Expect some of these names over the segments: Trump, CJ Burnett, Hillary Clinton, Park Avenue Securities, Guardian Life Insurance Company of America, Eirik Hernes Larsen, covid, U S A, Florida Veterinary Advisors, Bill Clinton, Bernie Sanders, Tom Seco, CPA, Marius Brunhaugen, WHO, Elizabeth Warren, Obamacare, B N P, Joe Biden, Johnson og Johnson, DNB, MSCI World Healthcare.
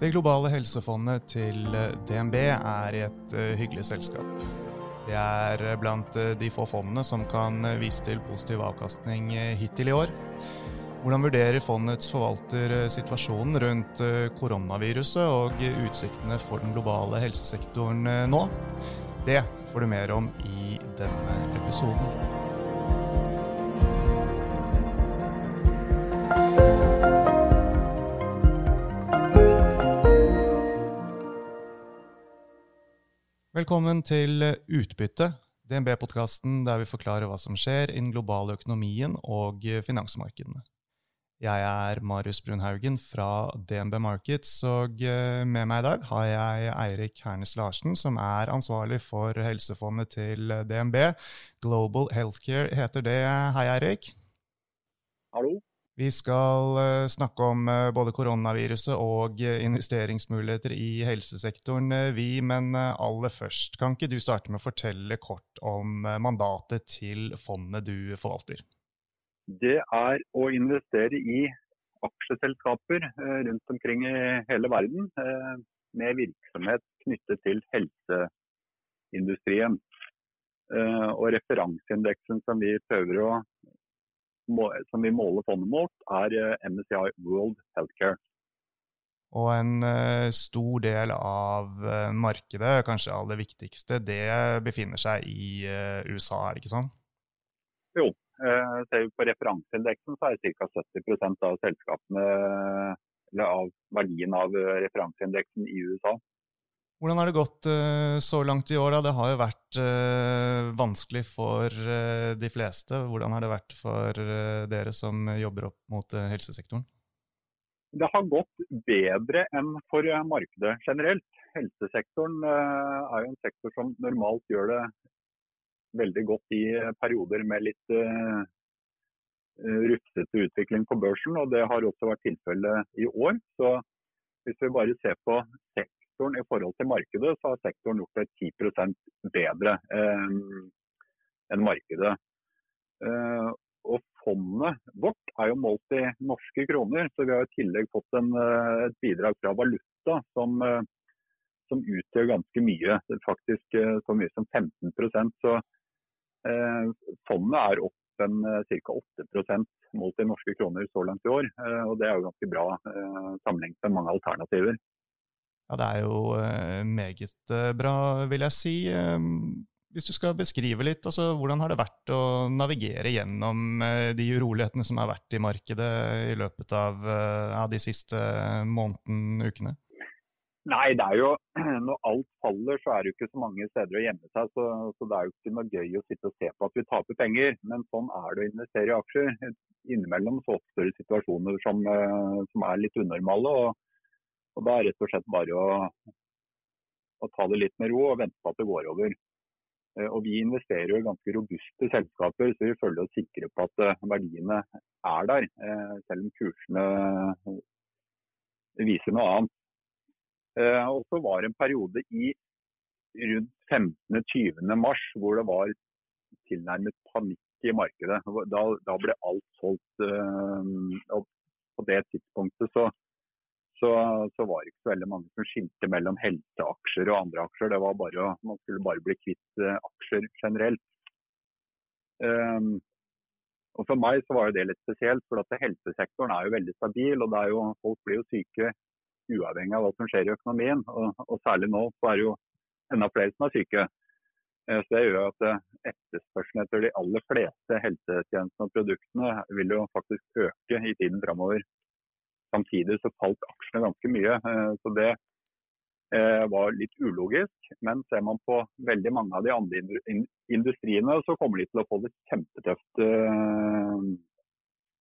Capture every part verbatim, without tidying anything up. Det globale helsefondet til D N B er et hyggelig selskap. Det er blant de få fondene som kan vise til positiv avkastning hittil i år. Hvordan vurderer fondets forvalter situasjonen rundt koronaviruset og utsiktene for den globale helsesektoren nå? Det får du mer om i denne episoden. Velkommen til Utbytte, D N B-podcasten der vi forklarer hva som skjer innen global økonomien og finansmarkedene. Jeg er Marius Brunhaugen fra D N B Markets, og med meg i dag har jeg Eirik Hernes Larsen, som er ansvarlig for helsefondet til D N B. Global Healthcare heter det. Hei, Eirik. Hallo. Vi skal snakke om både koronaviruset og investeringsmuligheter i helsesektoren, vi, men aller først, kan ikke du starte med å fortelle kort om mandatet til fondet du forvalter? Det er å investere i aksjeselskaper rundt omkring i hele verden med virksomhet knyttet til helseindustrien. Og referanseindeksen som vi prøver å som vi måler fondet mot, er M S C I World Healthcare. Og en stor del av markedet, kanskje aller viktigste, det befinner seg i USA, er det ikke sånn? Jo, ser vi på referanseindeksen så er ca. sytti prosent av selskapene, eller av verdien av referanseindeksen i USA. Hvordan har det gått så langt i år da? Det har jo vært vanskelig for de fleste. Hvordan har det vært for dere som jobber opp mot helsesektoren? Det har gått bedre enn for markedet generelt. Helsesektoren er jo en sektor som normalt gjør det veldig godt i perioder med litt rufsete utvikling på børsen, og det har også vært tilfellet i år. Så hvis vi bare ser på sektoren, i forhold til markedet, så har sektoren gjort det ti prosent bedre eh, enn markedet. Eh, og fondet vårt er jo målt i norske kroner, så vi har i tillegg fått en, et bidrag fra valuta som, som utgjør ganske mye, faktisk så mye som femten prosent. Så eh, fondet er opp en ca. åtte prosent målt i norske kroner så langt i år, eh, og det er jo ganske bra eh, sammenlignet med mange alternativer. Ja, det er jo meget bra, vil jeg si. Hvis du skal beskrive litt, altså, hvordan har det vært å navigere gjennom de urolighetene som har vært i markedet i løpet av, av de siste månedene, ukene? Nei, det er jo, når alt faller så er det jo ikke så mange steder å gjemme seg, så, så det er jo ikke noe gøy å sitte og se på at vi taper penger, men sånn er det å investere i aksjer. Innimellom så oppstår situasjoner som, som er litt unormale, og Og da er det rett og slett bare å, å ta det litt med ro og vente på at det går over. Og vi investerer jo i ganske robuste selskaper, så vi føler oss sikre på at verdiene er der, selv om kursene viser noe annet. Og så var det en periode i rundt femtende til tyvende mars hvor det var tilnærmet panikk i markedet. Da, da ble alt solgt, og på det tidspunktet så Så, så var det ikke så veldig mange som skilte mellom helseaksjer og andre aksjer. Det var bare, man skulle bare bli kvitt aksjer generelt. Um, og for meg så var det litt spesielt, for at helsesektoren er jo veldig stabil, og det er jo, folk blir jo syke uavhengig av hva som skjer i økonomien, og, og særlig nå så er det jo enda flere som er syke. Så det gjør at etterspørselen etter de aller fleste helsetjenestene og produktene vil jo faktisk øke i tiden fremover. Samtidig så falt aksjene ganske mye, så det var litt ulogisk. Men ser man på veldig mange av de andre industriene, så kommer de til å få det kjempetøft,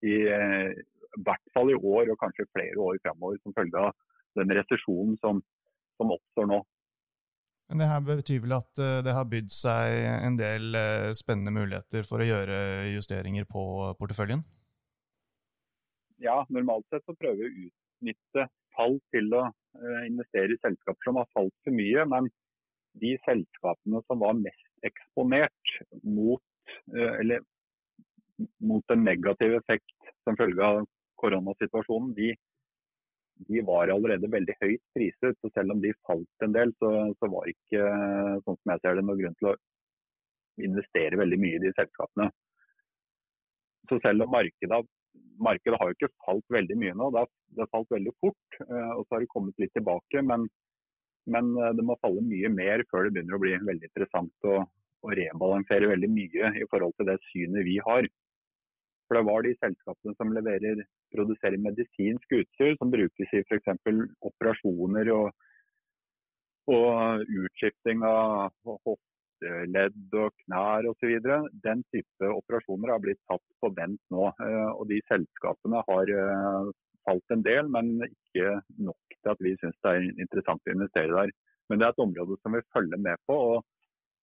i hvert fall i år og kanskje flere år fremover, som følge av den resesjonen som, som oppstår nå. Men det her betyr vel at det har bydd seg en del spennende muligheter for å gjøre justeringer på porteføljen? Ja, normalt sett så prøver vi å utnytte fall til å investere i selskaper som har falt for mye, men de selskapene som var mest eksponert mot, eller, mot en negativ effekt som følge av koronasituasjonen, de, de var allerede veldig høyt priset, så selv om de falt en del, så, så var ikke, sånn som jeg ser det, noe grunn til å investere veldig mye i de selskapene. Så selv om markedet, markedet har jo ikke falt veldig mye nå, det har, det har falt veldig fort, og så har det kommet litt tilbake, men, men det må falle mye mer før det begynner å bli veldig interessant å, å rebalansere veldig mye i forhold til det synet vi har. For det var de selskapene som leverer, produserer medisinsk utstyr, som brukes i for eksempel operasjoner og, og utskifting av hofteledd og knær og så videre. Den type operasjoner har blitt tatt på vent nå, og de selskapene har falt en del, men ikke nok til at vi synes det er interessant å investere der. Men det er et område som vi følger med på, og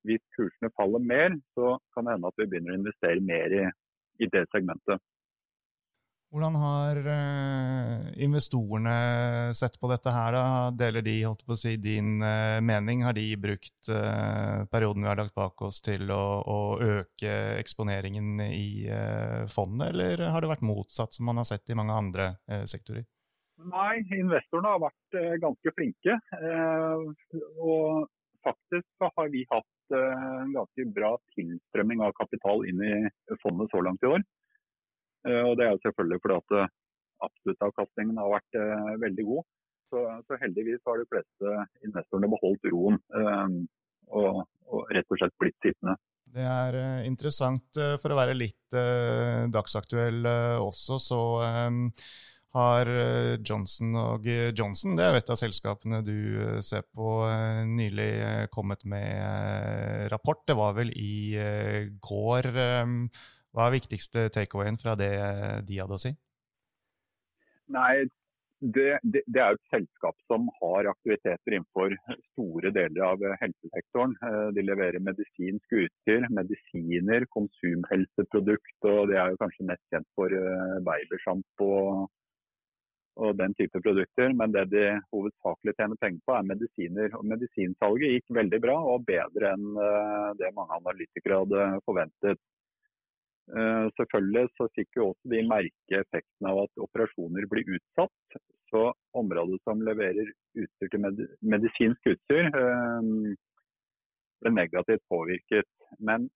hvis kursene faller mer, så kan det hende at vi begynner å investere mer i i det segmentet. Hvordan har eh, investorene sett på dette her da? Deler de, holdt på å si, din eh, mening? Har de brukt eh, perioden vi har lagt bak oss til å, å øke eksponeringen i eh, fondet, eller har det vært motsatt som man har sett i mange andre eh, sektorer? Nei, investorene har vært eh, ganske flinke, eh, og faktisk har vi hatt en ganske bra tilstrømming av kapital inn i fondet så langt i år. Og det er selvfølgelig fordi at absoluttavkastningen har vært veldig god. Så, så heldigvis har de fleste investorene beholdt roen og, og rett og slett blitt sittende. Det er interessant. For å være litt dagsaktuell også, så har Johnson og Johnson, det er et av selskapene du ser på, nylig kommet med rapport. Det var vel i går. Hva er viktigste takeawayen fra det de hadde å si? Nei, det, det, det er et selskap som har aktiviteter innenfor store deler av helsesektoren. De leverer medisinsk utstyr, medisiner, konsumhelseprodukt, og det er jo kanskje mest kjent for babyshampoo og og den type produkter, men det de hovedsakelig tjener penger på er medisiner. Og medisinsalget gikk veldig bra og bedre enn det mange analytikere hadde forventet. Selvfølgelig så fikk jo også de merke effekten av at operasjoner blir utsatt, så området som leverer utstyr til med, medisinsk utstyr ble negativt påvirket, men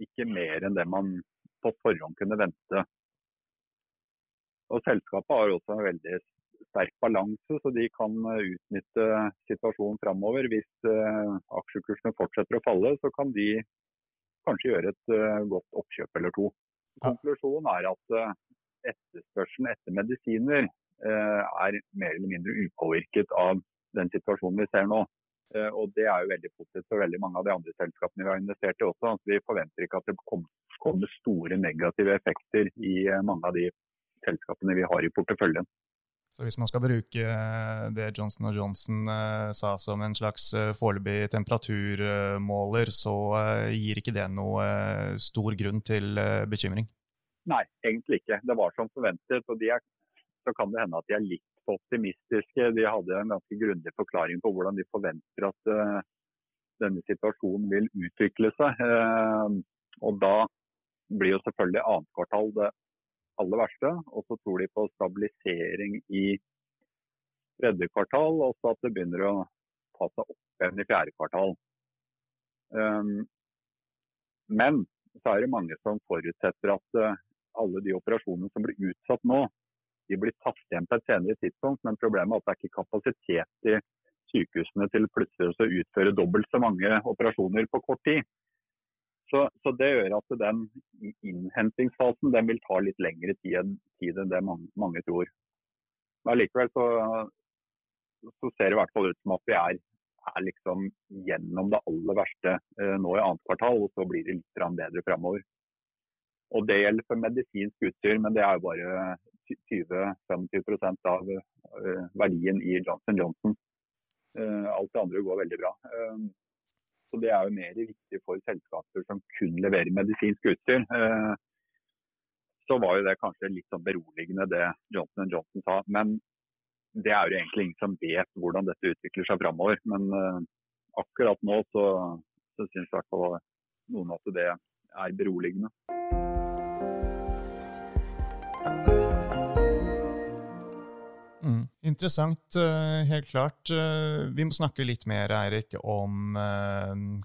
ikke mer enn det man på forhånd kunne vente. Og selskapet har også en veldig sterk balanse, så de kan utnytte situasjonen fremover. Hvis uh, aksjekursene fortsetter å falle, så kan de kanskje gjøre et uh, godt oppkjøp eller to. Konklusjonen er at uh, etterspørselen etter medisiner uh, er mer eller mindre upåvirket av den situasjonen vi ser nå. Uh, og det er jo veldig positivt for veldig mange av de andre selskapene vi har investert i også. Vi forventer ikke at det kommer store negative effekter i uh, mange av de selskapene vi har i porteføljen. Så hvis man skal bruke det Johnson og Johnson sa som en slags foreløpig temperaturmåler, så gir ikke det noe stor grunn til bekymring? Nei, egentlig ikke. Det var som forventet, og de er, så kan det hende at de er litt optimistiske. De hadde en ganske grundig forklaring på hvordan de forventer at uh, denne situasjonen vil utvikle seg. Uh, og da blir jo selvfølgelig annet kvartal det aller verste, og så tror de på stabilisering i tredje kvartal, og så at det begynner å ta seg opp igjen i fjerde kvartal. Um, men så er det mange som forutsetter at uh, alle de operasjonene som blir utsatt nå, de blir tatt igjen på et senere tidspunkt, men problemet er at det er ikke kapasitet i sykehusene til plutselig å utføre dobbelt så mange operasjoner på kort tid. Så, så det gjør at den innhentingsfasen den vil ta litt lengre tid, tid enn det mange, mange tror. Men likevel så, så ser det i hvert fall ut som at vi er, er liksom gjennom det aller verste eh, nå i annet kvartal, og så blir det litt bedre fremover. Og det gjelder for medisinsk utstyr, men det er jo bare tjue til femtifem prosent av eh, verdien i Johnson Johnson. Eh, alt det andre går veldig bra. Eh, Så det er jo mer viktig for selskaper som kun leverer medisinsk utstyr. Så var jo det kanskje litt sånn beroligende det Johnson og Johnson sa. Men det er jo egentlig ingen som vet hvordan dette utvikler seg fremover. Men akkurat nå så, så synes jeg ikke noen at det er beroligende. Intressant, helt klart. Vi må snakke litt mer, Eirik, om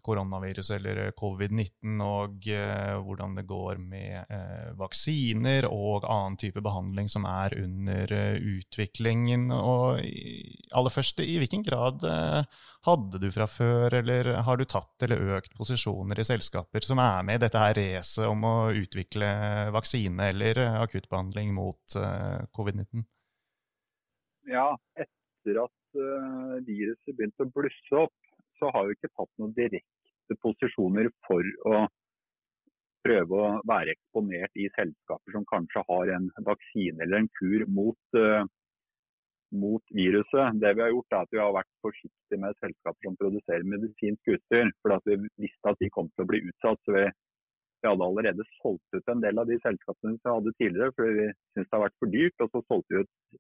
koronavirus eller covid nitton og hvordan det går med vaksiner og annen type behandling som er under utviklingen. Og aller først, i hvilken grad hadde du fra før, eller har du tatt eller økt posisjoner i selskaper som er med i dette her reset om å utvikle vaksine eller akuttbehandling mot covid nitton? Ja, etter at uh, viruset begynte å blusse opp, så har vi ikke tatt noen direkte posisjoner for å prøve å være eksponert I selskaper som kanskje har en vaksine eller en kur mot, uh, mot viruset. Det vi har gjort er at vi har vært forsiktige med selskaper som produserer medisinsk utstyr, for at vi visste at de kom til å bli utsatt. Så vi, vi hadde allerede solgt ut en del av de selskapene vi hadde tidligere, for vi synes det har vært for dyrt, og så solgte vi ut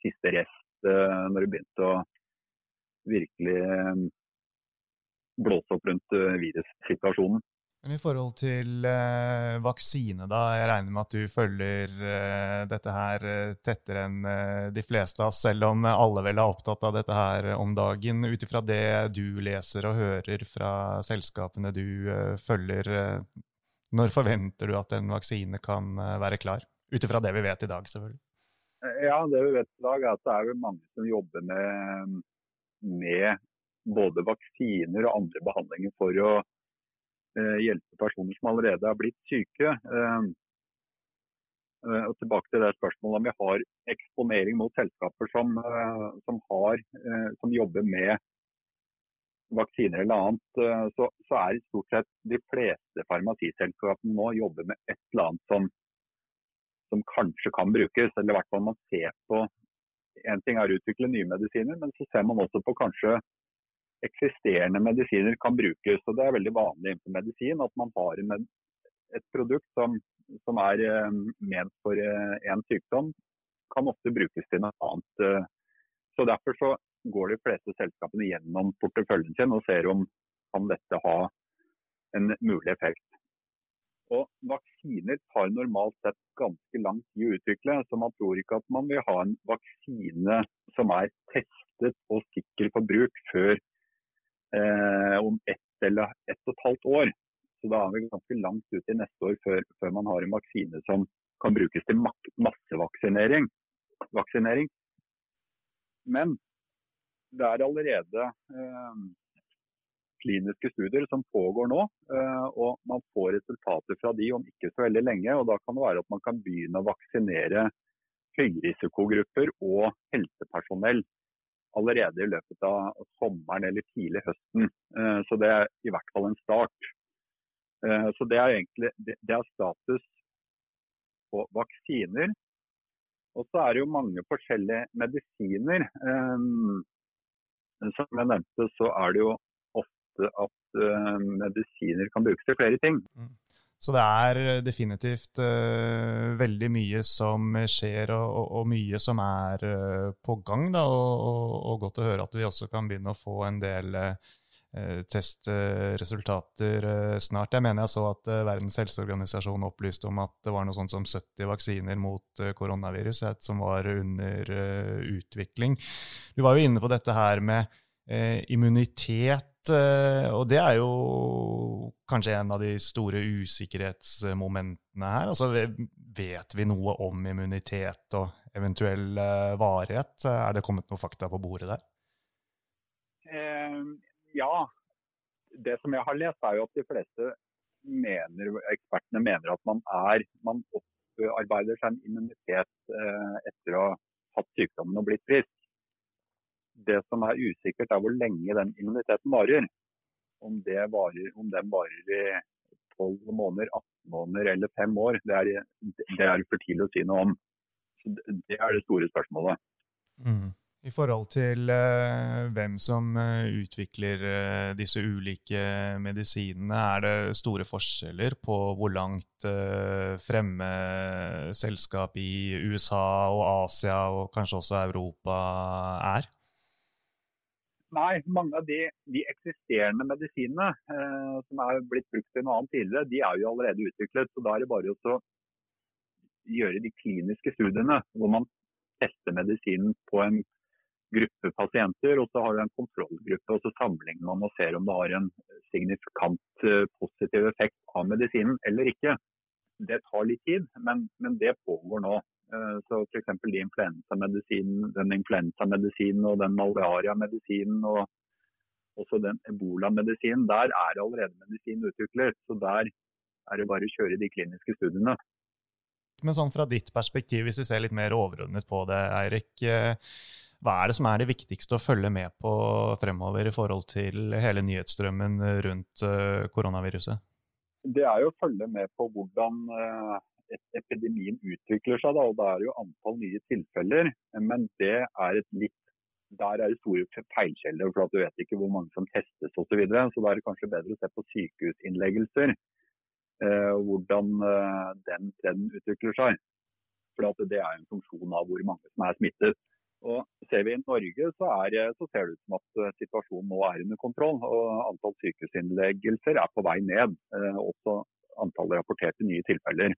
siste rest når det begynte å virkelig blåse opp rundt virussituasjonen. Men I forhold til vaksine da, jeg regner med at du følger dette her tettere enn de fleste av oss, selv om alle vel er opptatt av dette her om dagen. Utifra det du leser og hører fra selskapene du følger, når forventer du at en vaksine kan være klar? Utifra det vi vet I dag selvfølgelig. Ja, det vi vet I dag er at det er mange som jobber med, med både vaksiner og andre behandlinger for å eh, hjelpe personer som allerede har blitt syke. Eh, og tilbake til det spørsmålet om vi har eksponering mot selskaper som, eh, som, har, eh, som jobber med vaksiner eller annet, eh, så, så er I stort sett de fleste farmasiselskapene nå jobber med et eller annet som som kanskje kan brukes, eller I hvert fall man ser på, en ting er å utvikle nye medisiner, men så ser man også på kanskje eksisterende medisiner kan brukes, og det er veldig vanlig innenfor medisin at man har et produkt som, som er ment for en sykdom, kan ofte brukes til noe annet. Så derfor så går de fleste selskapene gjennom porteføljen sin og ser om kan dette ha en mulig effekt. Og vaksiner tar normalt sett ganske lang tid å utvikle, så man tror ikke at man vil ha en vaksine som er testet og sikker for bruk før eh, om ett eller ett og et halvt år. Så da er vi ganske langt ut I neste år før, før man har en vaksine som kan brukes til massevaksinering. Vaksinering. Men det er allerede... Eh, kliniske studier som pågår nå, og man får resultater fra de om ikke så veldig lenge, og da kan det være at man kan begynne å vaksinere høyrisikogrupper og helsepersonell allerede I løpet av sommeren eller tidlig høsten. Så det er I hvert fall en start. Så det er egentlig det er status på vaksiner. Og så er det jo mange forskjellige medisiner. Som jeg nevnte, så er det jo at uh, medisiner kan brukes til flere ting. Mm. Så det er definitivt uh, veldig mye som skjer, og, og, og mye som er uh, på gang, da, og, og, og godt å høre at vi også kan begynne å få en del uh, testresultater uh, snart. Jeg mener jeg så at uh, Verdens helseorganisasjon opplyste om at det var noe sånt som sytti vaksiner mot uh, koronavirus, som var under uh, utvikling. Du var jo inne på dette her med uh, immunitet, og det er jo kanskje en av de store usikkerhetsmomentene her. Altså, vet vi noe om immunitet og eventuell varighet? Er det kommet noen fakta på bordet der? Eh, ja, det som jeg har lest er jo at de fleste mener, ekspertene mener at man, er, man opparbeider seg en immunitet eh, etter å ha hatt sykdommen og blitt frisk. Det som er usikkert er hvor lenge den immuniteten varer. Om, det varer, om den varer I tolv måneder, atten måneder eller fem år, det er det er for tidlig å si noe om. Så det er det store spørsmålet. Mm. I forhold til uh, hvem som utvikler uh, disse ulike medisinene, er det store forskjeller på hvor langt uh, fremme selskap I USA og Asia og kanskje også Europa er? Nei, mange av de, de eksisterende medisinene eh, som er blitt brukt til noe annet tidligere, de er jo allerede utviklet, så da er det bare å gjøre de kliniske studiene, hvor man teste medisinen på en gruppe pasienter, og så har du en kontrollgruppe, og så sammenligner man og ser om det har en signifikant positiv effekt av medisinen eller ikke. Det tar litt tid, men, men det pågår nå. Så for eksempel de influensamedisinen, den influensamedisinen og den malariamedisinen og også den ebolamedisinen, der er allerede medisin utviklet, så der er det bare å kjøre de kliniske studiene. Men sånn fra ditt perspektiv, hvis vi ser litt mer overordnet på det, Eirik, hva er det som er det viktigste å følge med på fremover i forhold til hele nyhetsstrømmen rundt koronaviruset? Det er jo å følge med på hvordan epidemien utvikler seg, da, og det er jo antall nye tilfeller, men det er et litt, der er det store feilkjeller, for at du vet ikke hvor mange som testes og så videre, så da er det kanskje bedre å se på sykehusinnleggelser, og hvordan den trenden utvikler seg, for at det er en funksjon av hvor mange som er smittet. Og ser vi i Norge, så, er, så ser det ut som at situasjonen nå er under kontroll, og antall sykehusinnleggelser er på vei ned, også antallet rapporterte nye tilfeller.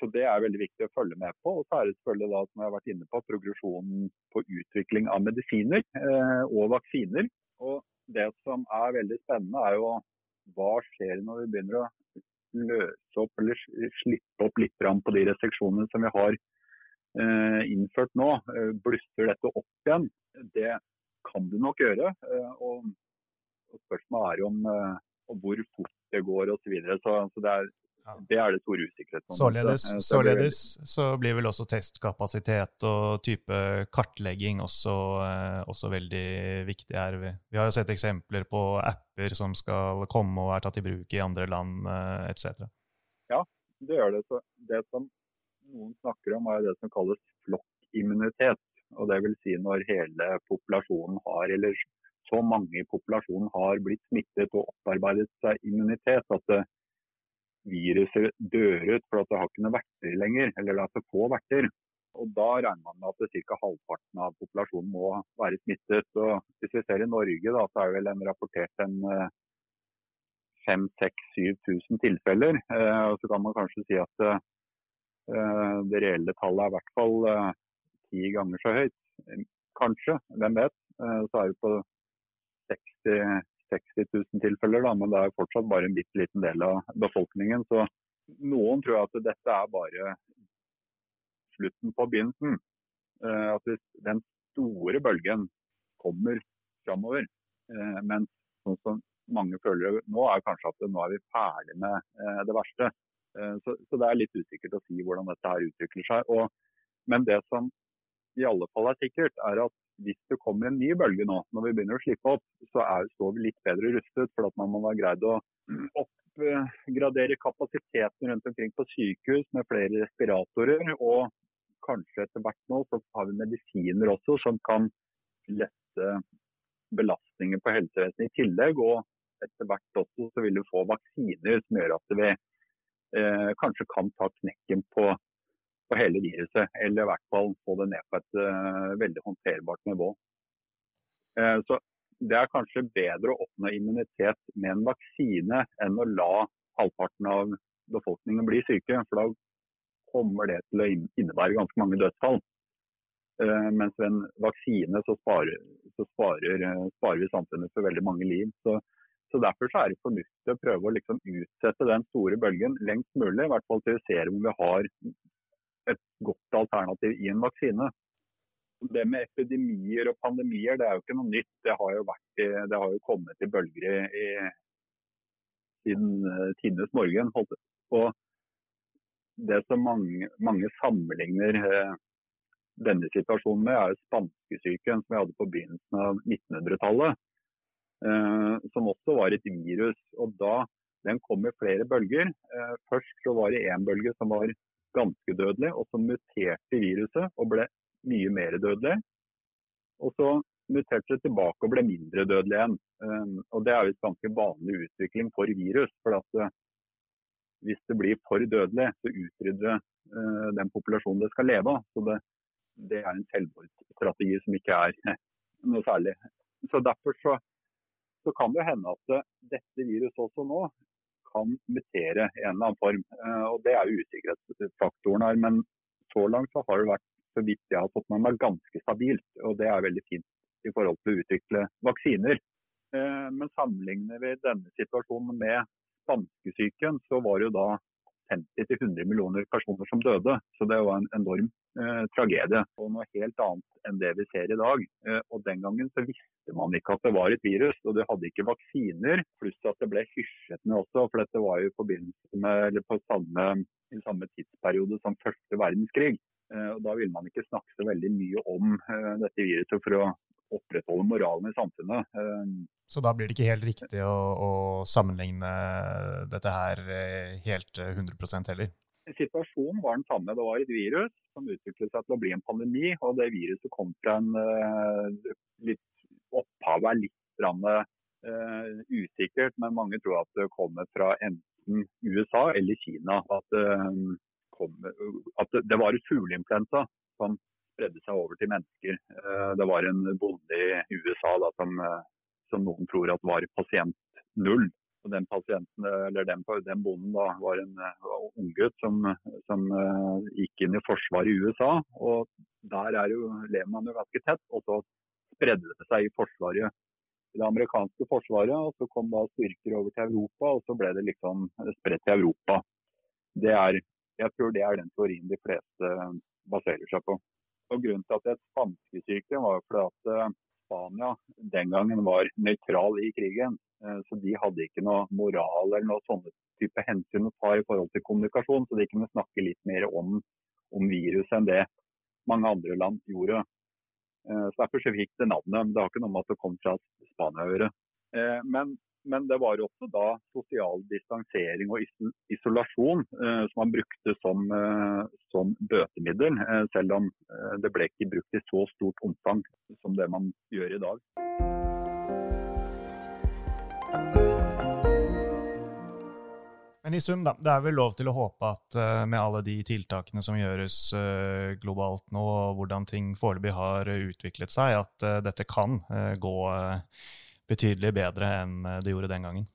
Så det er veldig viktig å følge med på, og så er det selvfølgelig da, som jeg har vært inne på, progresjonen på utvikling av medisiner eh, og vaksiner. Og det som er veldig spennende er jo, hva skjer når vi begynner å løse opp eller slippe opp litt fram på de restriksjonene som vi har eh, innført nå? Blusser dette opp igjen? Det kan du nok gjøre, eh, og, og spørsmålet er jo om eh, hvor fort det går og så videre, så, så det er Ja. Det er det store usikkerheten. Således, således så blir vel også testkapasitet og type kartlegging også, også veldig viktig her. Vi har jo sett eksempler på apper som skal komme og er tatt I bruk i andre land, et cetera. Ja, det gjør det. Så det som noen snakker om er det som kalles flokkimmunitet, og det vil si når hele populasjonen har, eller så mange I populasjonen har blitt smittet og opparbeidet seg immunitet, at det viruset dør ut for at det har ikke noen verter lenger, eller at det får verter. Og da regner man med at det cirka halvparten av populasjonen må være smittet. Og hvis vi ser I Norge, da, så er vel en rapportert en fem, seks, syv tusen tilfeller. Og så kan man kanskje si at det reelle tallet er I hvert fall ti ganger så høyt. Kanskje, hvem vet, så er vi på seksti tusen tilfeller, da, men det er fortsatt bare en bitte liten del av befolkningen. Så noen tror at dette er bare slutten på begynnelsen. At den store bølgen kommer fremover. Men sånn som mange føler nå, er kanskje at nå er vi ferdig med det verste. Så det er litt usikkert å si hvordan dette her utvikler seg. Men det som I alle fall er sikkert, er at hvis det kommer en ny bølge nå, når vi begynner å slippe opp, så er, står vi litt bedre rustet, for at man må ha greid å oppgradere kapasiteten rundt omkring på sykehus med flere respiratorer, og kanskje etter hvert nå så har vi medisiner også som kan lette belastningen på helsevesenet I tillegg, og etter hvert også så vil vi få vaksiner som gjør at vi eh, kanskje kan ta knekken på på hele viruset, eller I hvert fall få det ned på et uh, veldig håndterbart nivå. Uh, så det er kanskje bedre å oppnå immunitet med en vaksine enn å la halvparten av befolkningen bli syke, for da kommer det til å innebære ganske mange dødsfall. Uh, mens ved en vaksine så, sparer, så sparer, uh, sparer vi samfunnet for veldig mange liv. Så, så derfor så er det fornuftig å prøve å liksom utsette den store bølgen lengst mulig, I hvert fall til vi ser om vi har et godt alternativ I en vaksine. Det med epidemier og pandemier, det er jo ikke noe nytt. Det har jo, vært, det har jo kommet I bølger I, siden tidenes morgen. Og det som mange, mange sammenligner denne situasjonen med, er spanskesyken som vi hadde på begynnelsen av nittenhundretallet, som også var et virus. Og da, den kom I flere bølger. Først så var det en bølge som var ganske dødelig, og så muterte viruset og ble mye mer dødelig. Og så muterte det tilbake og ble mindre dødelig igjen. Og det er jo et ganske vanlig utvikling for virus, for at hvis det blir for dødelig, så utrydder den populasjonen det skal leve av. Så det, det er en selvmordsstrategi som ikke er noe særlig. Så derfor så, så kan det hende at dette viruset også nå kan mutere I en eller annen form, og det er usikkerhetsfaktoren her, men så langt så har det vært så vidt jeg har fått med meg, ganske stabilt. Og det er veldig fint i forhold til å utvikle vaksiner. Men sammenligner vi denne situasjonen med spanskesyken, så var det jo da femti til hundre millioner personer som døde. Så det var en enorm eh, tragedie. Og noe helt annet enn det vi ser i dag. Eh, og den gangen så visste man ikke at det var et virus, og det hadde ikke vaksiner. Pluss at det ble hysjet med også, for dette var jo i forbindelse med, eller på samme, i samme tidsperiode som første verdenskrig. Eh, og da ville man ikke snakke så veldig mye om eh, dette viruset for å opprettholde moralen i samfunnet. Så da blir det ikke helt riktig å, å sammenligne dette her helt hundre prosent heller? Situasjonen var den samme. Det var et virus som utviklet seg til å bli en pandemi, og det viruset kom fra en uh, litt opphavet, litt fremme uh, usikkert, men mange tror at det kommer fra enten U S A eller Kina. At, uh, kom, at det var et fugleinfluensa som spredde seg over til mennesker. Det var en bonde i U S A da, som, som noen tror at var pasient null. Og den, pasienten, eller den, den bonden da, var en unggutt som, som gikk inn i forsvar i U S A. Og der er jo, lever man jo ganske tett, og så spredde det seg i forsvaret. Det amerikanske forsvaret, og så kom da styrker over til Europa, og så ble det liksom spredt til Europa. Det er, jeg tror det er den teorien de fleste baserer seg på. Og grunnen til at det er spanskesyke var fordi at Spania den gangen var nøytral i krigen, så de hadde ikke noe moral eller noe sånne type hensyn å ta i forhold til kommunikasjon, så de kunne snakke litt mer om, om virus enn det mange andre land gjorde. Så derfor så fikk det navnet, men det har ikke noe med at det kom fra Spania å gjøre. Men, men det var også da sosial distansering og isolasjon eh, som man brukte som, eh, som bøtemiddel, eh, selv om eh, det ble ikke brukt i så stort omfang som det man gjør i dag. Men i sum da, det er vel lov til å håpe at uh, med alle de tiltakene som gjøres uh, globalt nå, og hvordan ting foreløpig har utviklet seg, at uh, dette kan uh, gå uh, betydelig bedre enn det gjorde den gangen?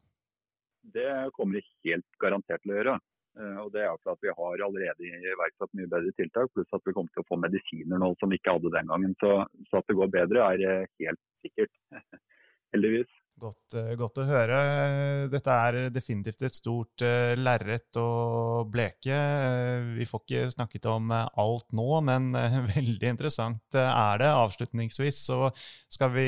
Det kommer det helt garantert til å gjøre. Og det er for at vi har allerede iverksatt mye bedre tiltak, pluss at vi kommer til å få medisiner nå som vi ikke hadde den gangen. Så, så at det går bedre er helt sikkert, heldigvis. Godt, godt å høre. Dette er definitivt et stort lerret å bleke. Vi får ikke snakket om alt nå, men veldig interessant er det. Avslutningsvis så skal vi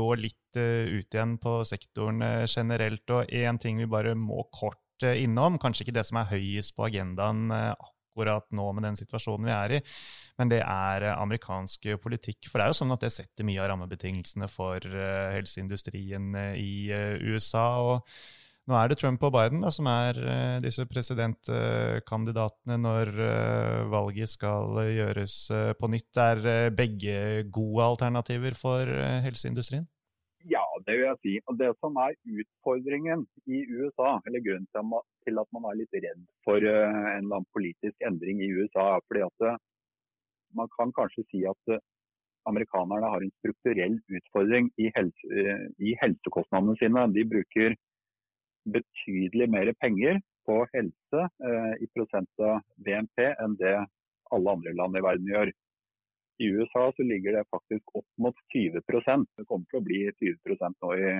gå litt ut igjen på sektoren generelt, og en ting vi bare må kort innom, kanskje ikke det som er høyest på agendaen akkurat nå med den situasjonen vi er i, men det er amerikansk politikk. For det er jo sånn at det setter mye av rammebetingelsene for helseindustrien i U S A, og nå er det Trump og Biden da, som er disse presidentkandidatene når valget skal gjøres på nytt. Er begge gode alternativer for helseindustrien? Ja, det vil jeg si. Og det som er utfordringen i U S A, eller grunnen til at man er litt redd for en eller annen politisk endring i U S A, er fordi at man kan kanskje si at amerikanerne har en strukturell utfordring i, helse, i helsekostnadene sine. De bruker betydelig mer penger på helse eh, i prosent av B N P enn det alle andre land i verden gjør. I U S A så ligger det faktisk opp mot tyve prosent. Det kommer til å bli tyve prosent nå i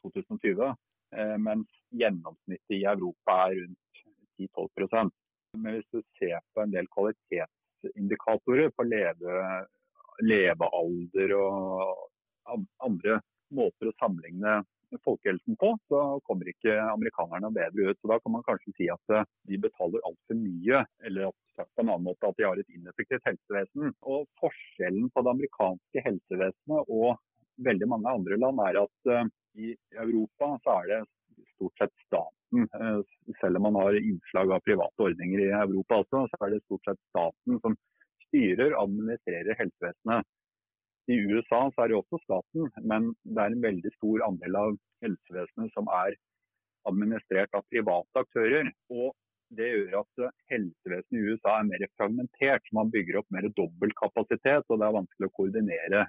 to tusen og tjue, mens gjennomsnittet i Europa er rundt ti til tolv prosent. Men hvis du ser på en del kvalitetsindikatorer på leve, levealder og andre måter å sammenligne folkehelsen på, så kommer ikke amerikanerne bedre ut. Så da kan man kanskje si at de betaler alt for mye, eller på en annen måte at de har et ineffektivt helsevesen. Og forskjellen på det amerikanske helsevesenet og veldig mange andre land er at i Europa så er det stort sett staten, selv om man har innslag av private ordninger i Europa også, så er det stort sett staten som styrer og administrerer helsevesenet. I U S A så er det også staten, men det er en veldig stor andel av helsevesenet som er administrert av private aktører. Og det gjør at helsevesenet i U S A er mer fragmentert. Man bygger opp mer dobbelt kapasitet, og det er vanskelig å koordinere.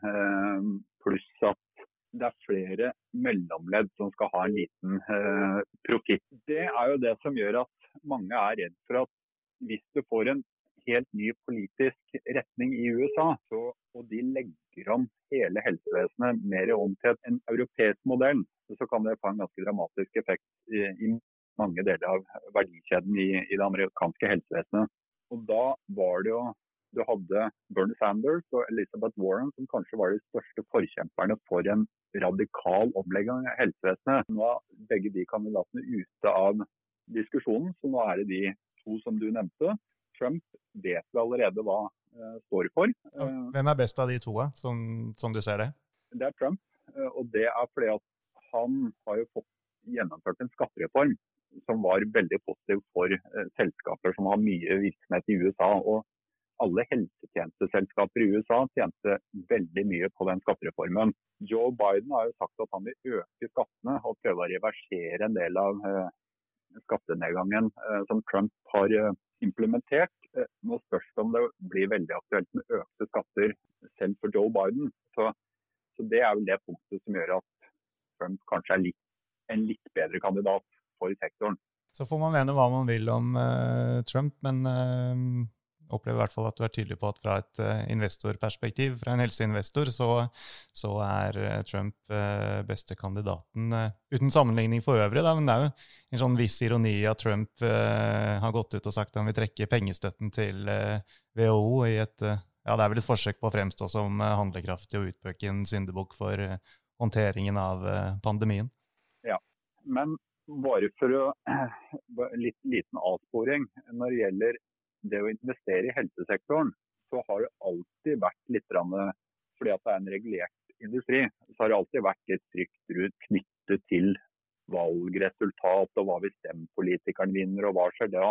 Pluss at det er flere mellomledd som skal ha en liten profitt. Det er jo det som gjør at mange er redd for at hvis du får en helt ny politisk retning i U S A, så, og de legger om hele helsevesenet mer om til en europeisk modell, så kan det få en ganske dramatisk effekt i, i mange deler av verdikjeden i, i det amerikanske helsevesenet. Og da var det jo, du hadde Bernie Sanders og Elizabeth Warren, som kanskje var de største forkjemperne for en radikal omlegging av helsevesenet. Nå er begge de kandidatene ute av diskusjonen, så nå er det de to som du nevnte. Trump vet vi allerede hva uh, står for. Uh, Hvem er best av de to, som, som du ser det? Det er Trump, uh, og det er fordi at han har jo fått gjennomført en skattereform som var veldig positiv for uh, selskaper som har mye virksomhet i U S A, og alle helsetjenesteselskaper I U S A tjente veldig mye på den skattereformen. Joe Biden har jo sagt at han vil øke skattene og prøve å reversere en del av uh, skattenedgangen uh, som Trump har uh, implementert. Uh, nå spørs det om det blir veldig aktuelt med økte skatter selv for Joe Biden. Så, så det er vel det punktet som gjør at Trump kanskje er litt, en litt bedre kandidat for sektoren. Så får man mene hva man vil om uh, Trump, men... Uh... opplever I hvert fall at du er tydelig på at fra et investorperspektiv, fra en helseinvestor, så, så er Trump beste kandidaten, uten sammenligning for øvrig, da, men det er jo en sånn viss ironi at Trump har gått ut og sagt at han vil trekke pengestøtten til WHO I et, ja det er vel et forsøk på å fremstå som handlekraftig og utpøke en syndebok for håndteringen av pandemien. Ja, men bare for å, litt liten avsporing, når det gjelder det å investere I helsesektoren, så har det alltid vært litt, fordi at det er en regulert industri, så har det alltid vært litt trygt rundt knyttet til valgresultat, og hva vi stemmepolitikerne vinner, og hva skjer det.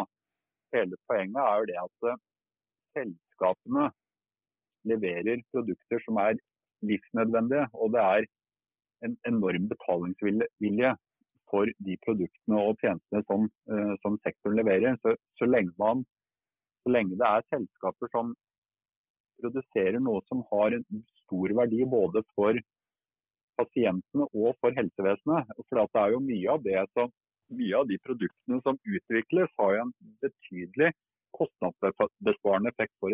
Hele poenget er jo det at selskapene leverer produkter som er livsnødvendige, og det er en enorm betalingsvilje for de produktene og tjenestene som, som sektoren leverer. Så, så lenge man Så lenge det er selskaper som produserer noe som har en stor verdi både for pasientene og for helsevesenet, for det er jo mye av det som, mye av de produktene som utvikles har en betydelig kostnadsbesparende effekt for,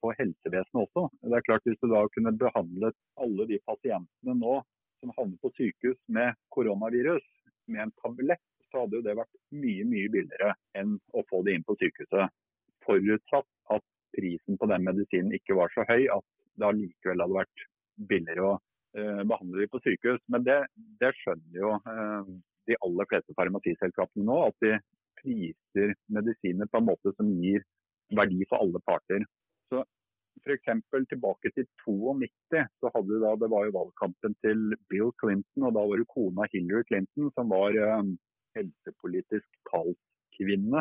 for helsevesenet også. Det er klart hvis du da kunne behandlet alle de pasientene nå som havner på sykehus med koronavirus med en tablett, så hadde jo det vært mye, mye billigere enn å få det inn på sykehuset. Forutsatt at prisen på den medisinen ikke var så høy, at det likevel hadde vært billigere å eh, behandle dem på sykehus. Men det, det skjønner jo eh, de aller fleste farmasiselskapene nå, at de priser medisiner på en måte som gir verdi for alle parter. Så for eksempel tilbake til nittito, så hadde du da, det var jo valgkampen til Bill Clinton, og da var det kona Hillary Clinton som var eh, helsepolitisk talskvinne.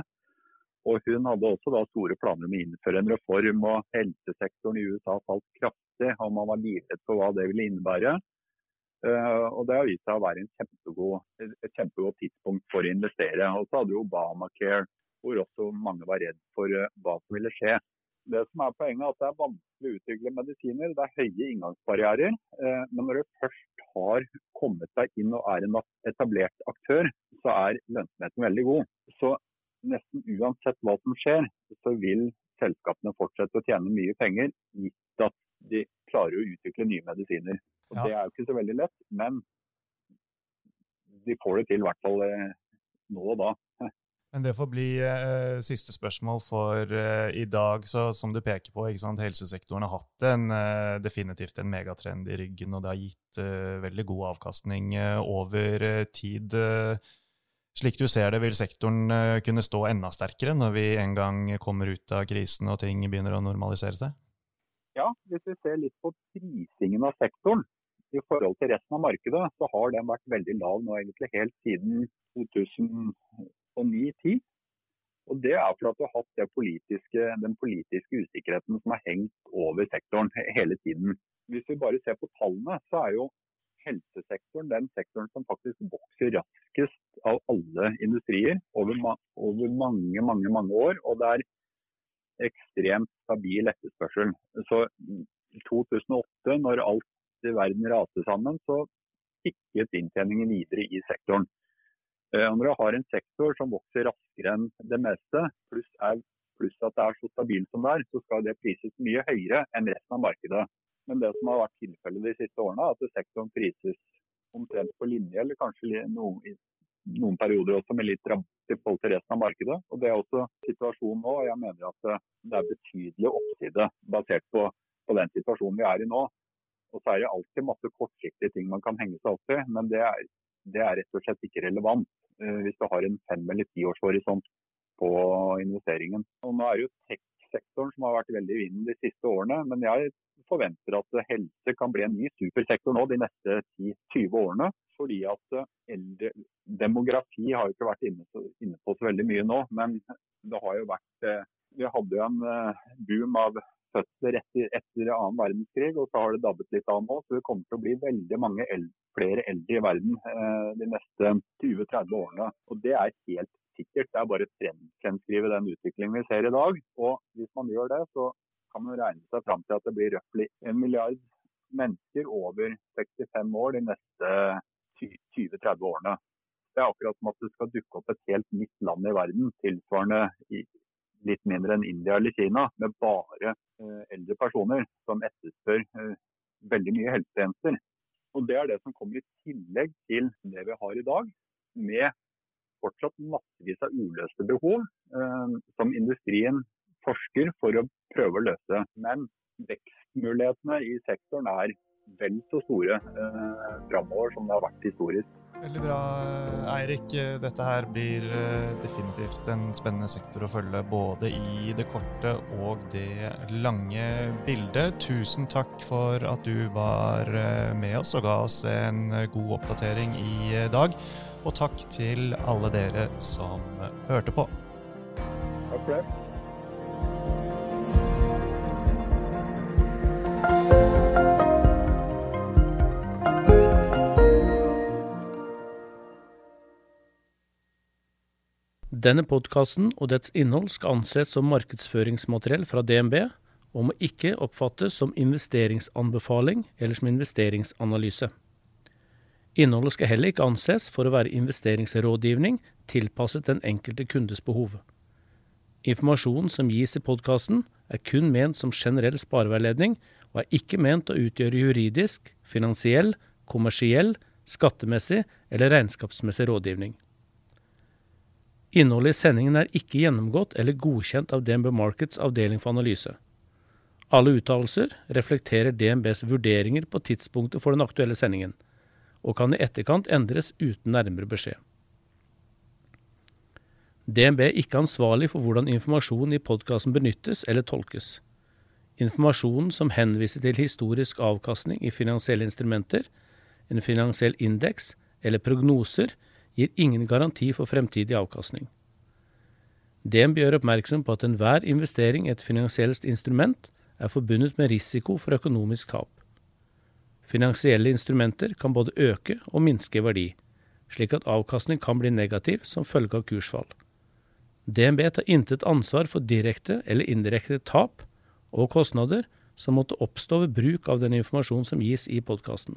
Og hun hadde også da store planer om å innføre en reform, og helsesektoren I USA falt kraftig, og man var livredd for hva det ville innebære. Uh, og det har vist seg å være en kjempegod, et kjempegod tidspunkt for å investere. Og så hadde jo Obamacare, hvor også mange var redd for uh, hva som ville skje. Det som er poenget er at det er vanskelig å utvikle medisiner, det er høye inngangsbarrierer, uh, men når du først har kommet deg inn og er en etablert aktør, så er lønnsomheten veldig god. Så Nesten uansett hva som skjer, så vil selskapene fortsette å tjene mye penger, gitt at de klarer å utvikle nye medisiner. Og ja. Det er jo ikke så veldig lett, men de får det til I hvert fall nå og da. Men det får bli eh, siste spørsmål for eh, I dag, så som du peker på, ikke sant, helsesektoren har hatt en, eh, definitivt en megatrend I ryggen, og det har gitt eh, veldig god avkastning eh, over eh, tid. Eh, Slik du ser det, vil sektoren kunne stå enda sterkere når vi en gang kommer ut av krisen og ting begynner å normalisere seg? Ja, hvis vi ser litt på prisingen av sektoren I forhold til resten av markedet, så har den vært veldig lav nå egentlig helt siden to tusen og ni til ti. Og det er for at du har hatt det politiske, den politiske usikkerheten som har hengt over sektoren hele tiden. Hvis vi bare ser på tallene, så er jo helsesektoren, den sektoren som faktisk vokser raskest av alle industrier over, ma- over mange, mange, mange år, og det er ekstremt stabil etterspørsel. Så I to tusen og åtte, når alt I verden raste sammen, så tikket inntjeningen videre I sektoren. Når du har en sektor som vokser raskere enn det meste, pluss er, pluss at det er så stabilt som det er, så skal det prises mye høyere enn resten av markedet. Men det som har vært tilfellet de siste årene er at sektoren prises omtrent på linje, eller kanskje noen, noen perioder også med litt ramt til folk til resten av markedet. Og det er også situasjonen nå, og jeg mener at det er betydelig oppside basert på, på den situasjonen vi er i nå. Og så er det alltid masse kortsiktige ting man kan henge seg opp til, men det er, det er rett og slett ikke relevant uh, hvis du har en fem eller ti års horisont på investeringen. Og nå er det jo tech-sektoren som har vært veldig i vinden de siste årene, men jeg forventer at helse kan bli en ny supersektor nå de neste ti til tyve årene, fordi at eldre, demografi har jo ikke vært inne på, inne på så veldig mye nå, men det har jo vært, vi hadde jo en boom av fødsler etter, etter annen verdenskrig, og så har det dabbet litt av nå, så det kommer til å bli veldig mange eldre, flere eldre i verden eh, de neste tjue til tretti årene, og det er helt sikkert, det er bare fremskrive den utviklingen vi ser i dag, og hvis man gjør det, så kan man regne seg frem til at det blir røftlig en milliard mennesker over sekstifem år de neste tjue til tretti årene. Det er akkurat som at det skal dukke opp et helt nytt land i verden, tilsvarende i litt mindre enn India eller Kina, med bare eh, eldre personer som etterspør eh, veldig mye helsetjenester. Og det er det som kommer i tillegg til det vi har i dag, med fortsatt massevis av uløste behov eh, som industrien forsker for å prøve å løse. Men vekstmulighetene i sektoren er vel så store eh, fremover som det har vært historisk. Veldig bra, Eirik. Dette her blir definitivt en spennende sektor å følge både i det korte og det lange bildet. Tusen takk for at du var med oss og ga oss en god oppdatering i dag. Og takk til alle dere som hørte på. Takk for det. Denne podcasten og dets innhold skal anses som markedsføringsmateriell fra D N B og må ikke oppfattes som investeringsanbefaling eller som investeringsanalyse. Innholdet skal heller ikke anses for å være investeringsrådgivning tilpasset den enkelte kundes behov. Informasjonen som gis i podcasten er kun ment som generell spareveiledning og er ikke ment å utgjøre juridisk, finansiell, kommersiell, skattemessig eller regnskapsmessig rådgivning. Innholdet i sendingen er ikke gjennomgått eller godkjent av D N B Markets avdeling for analyse. Alle uttalelser reflekterer D N Bs vurderinger på tidspunktet for den aktuelle sendingen, og kan i etterkant endres uten nærmere beskjed. D N B er ikke ansvarlig for hvordan informasjonen i podcasten benyttes eller tolkes. Informasjonen som henviser til historisk avkastning i finansielle instrumenter, en finansiell indeks eller prognoser, gir ingen garanti for fremtidig avkastning. D N B gjør oppmerksom på at enhver investering i et finansielt instrument er forbundet med risiko for økonomisk tap. Finansielle instrumenter kan både øke og minske verdi, slik at avkastning kan bli negativ som følge av kursfall. D N B tar intet ansvar for direkte eller indirekte tap og kostnader som måtte oppstå ved bruk av den informasjon som gis i podcasten.